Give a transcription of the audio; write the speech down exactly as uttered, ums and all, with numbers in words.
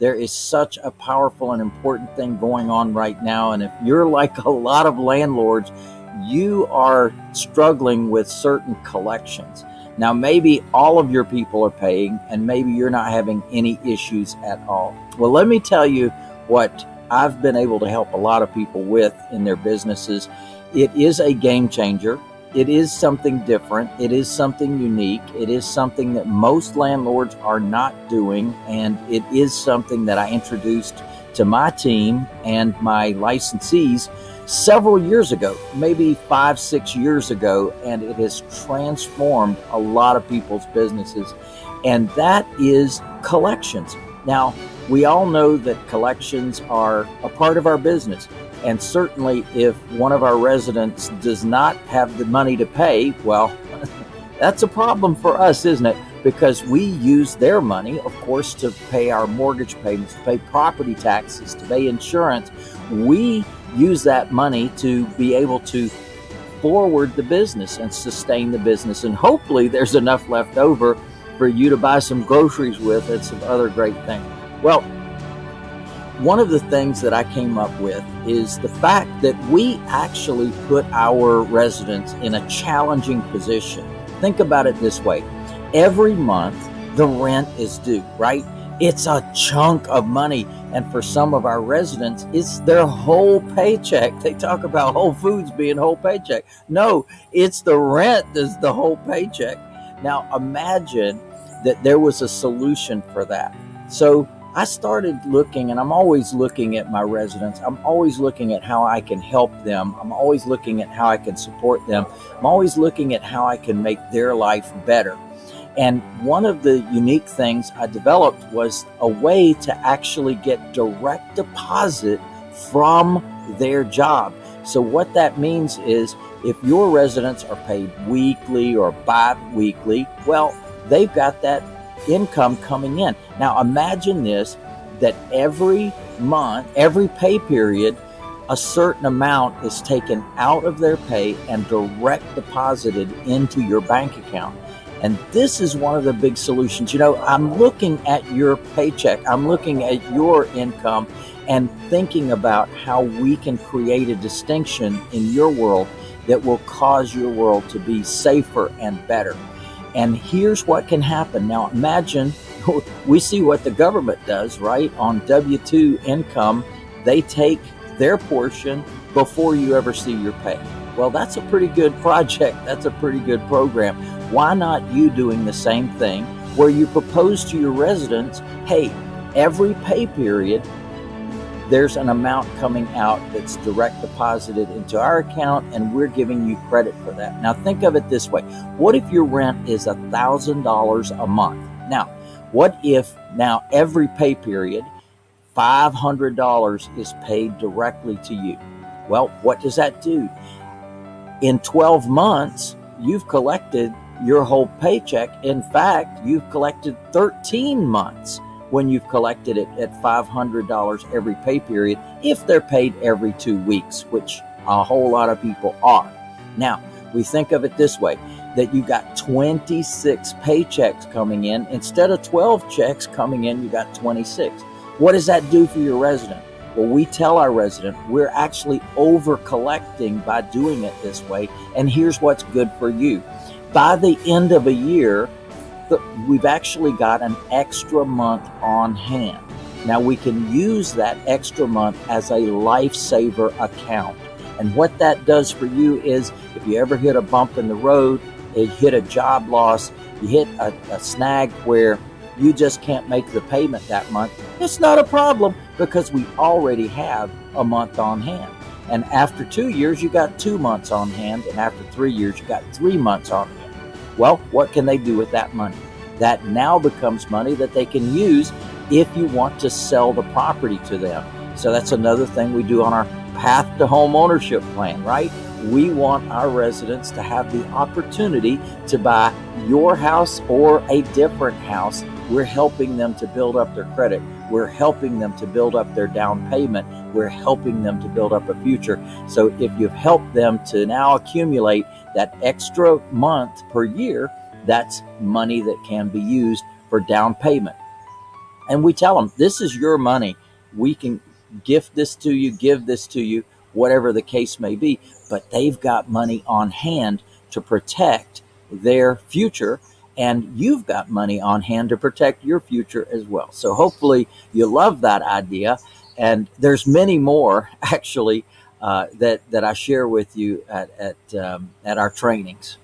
There is such a powerful and important thing going on right now. And if you're like a lot of landlords, you are struggling with certain collections. Now, maybe all of your people are paying and maybe you're not having any issues at all. Well, let me tell you what I've been able to help a lot of people with in their businesses. It is a game changer. It is something different. It is something unique. It is something that most landlords are not doing. And it is something that I introduced to my team and my licensees several years ago, maybe five, six years ago. And it has transformed a lot of people's businesses. And that is collections. Now, we all know that collections are a part of our business. And certainly if one of our residents does not have the money to pay, well, that's a problem for us, isn't it? Because we use their money, of course, to pay our mortgage payments, to pay property taxes, to pay insurance. We use that money to be able to forward the business and sustain the business. And hopefully there's enough left over for you to buy some groceries with and some other great things. Well, one of the things that I came up with is the fact that we actually put our residents in a challenging position. Think about it this way. Every month, the rent is due, right? It's a chunk of money. And for some of our residents, it's their whole paycheck. They talk about Whole Foods being whole paycheck. No, it's the rent that's the whole paycheck. Now, imagine that there was a solution for that. So I started looking, and I'm always looking at my residents. I'm always looking at how I can help them. I'm always looking at how I can support them. I'm always looking at how I can make their life better. And one of the unique things I developed was a way to actually get direct deposit from their job. So what that means is if your residents are paid weekly or bi-weekly, well, they've got that income coming in. Now imagine this, that every month, every pay period, a certain amount is taken out of their pay and direct deposited into your bank account. And this is one of the big solutions. You know, I'm looking at your paycheck, I'm looking at your income and thinking about how we can create a distinction in your world that will cause your world to be safer and better. And here's what can happen. Now imagine, we see what the government does, right? On W two income, they take their portion before you ever see your pay. Well, that's a pretty good project. That's a pretty good program. Why not you doing the same thing where you propose to your residents, hey, every pay period, there's an amount coming out that's direct deposited into our account and we're giving you credit for that. Now think of it this way. What if your rent is one thousand dollars a month? Now, what if now every pay period, five hundred dollars is paid directly to you? Well, what does that do? In twelve months, you've collected your whole paycheck. In fact, you've collected thirteen months. When you've collected it at five hundred dollars every pay period, if they're paid every two weeks, which a whole lot of people are. Now, we think of it this way, that you've got twenty-six paychecks coming in. Instead of twelve checks coming in, you got twenty-six. What does that do for your resident? Well, we tell our resident we're actually over collecting by doing it this way. And here's what's good for you. By the end of a year, we've actually got an extra month on hand. Now we can use that extra month as a lifesaver account. And what that does for you is if you ever hit a bump in the road, you hit a job loss, you hit a, a snag where you just can't make the payment that month, it's not a problem because we already have a month on hand. And after two years, you got two months on hand. And after three years, you got three months on hand. Well, what can they do with that money? That now becomes money that they can use if you want to sell the property to them. So that's another thing we do on our Path to Home Ownership plan, right? We want our residents to have the opportunity to buy your house or a different house. We're helping them to build up their credit. We're helping them to build up their down payment. We're helping them to build up a future. So if you've helped them to now accumulate that extra month per year, that's money that can be used for down payment. And we tell them, this is your money. We can gift this to you, give this to you, whatever the case may be. But they've got money on hand to protect their future. And you've got money on hand to protect your future as well. So hopefully you love that idea. And there's many more, actually, uh, that, that I share with you at, at, um, at our trainings.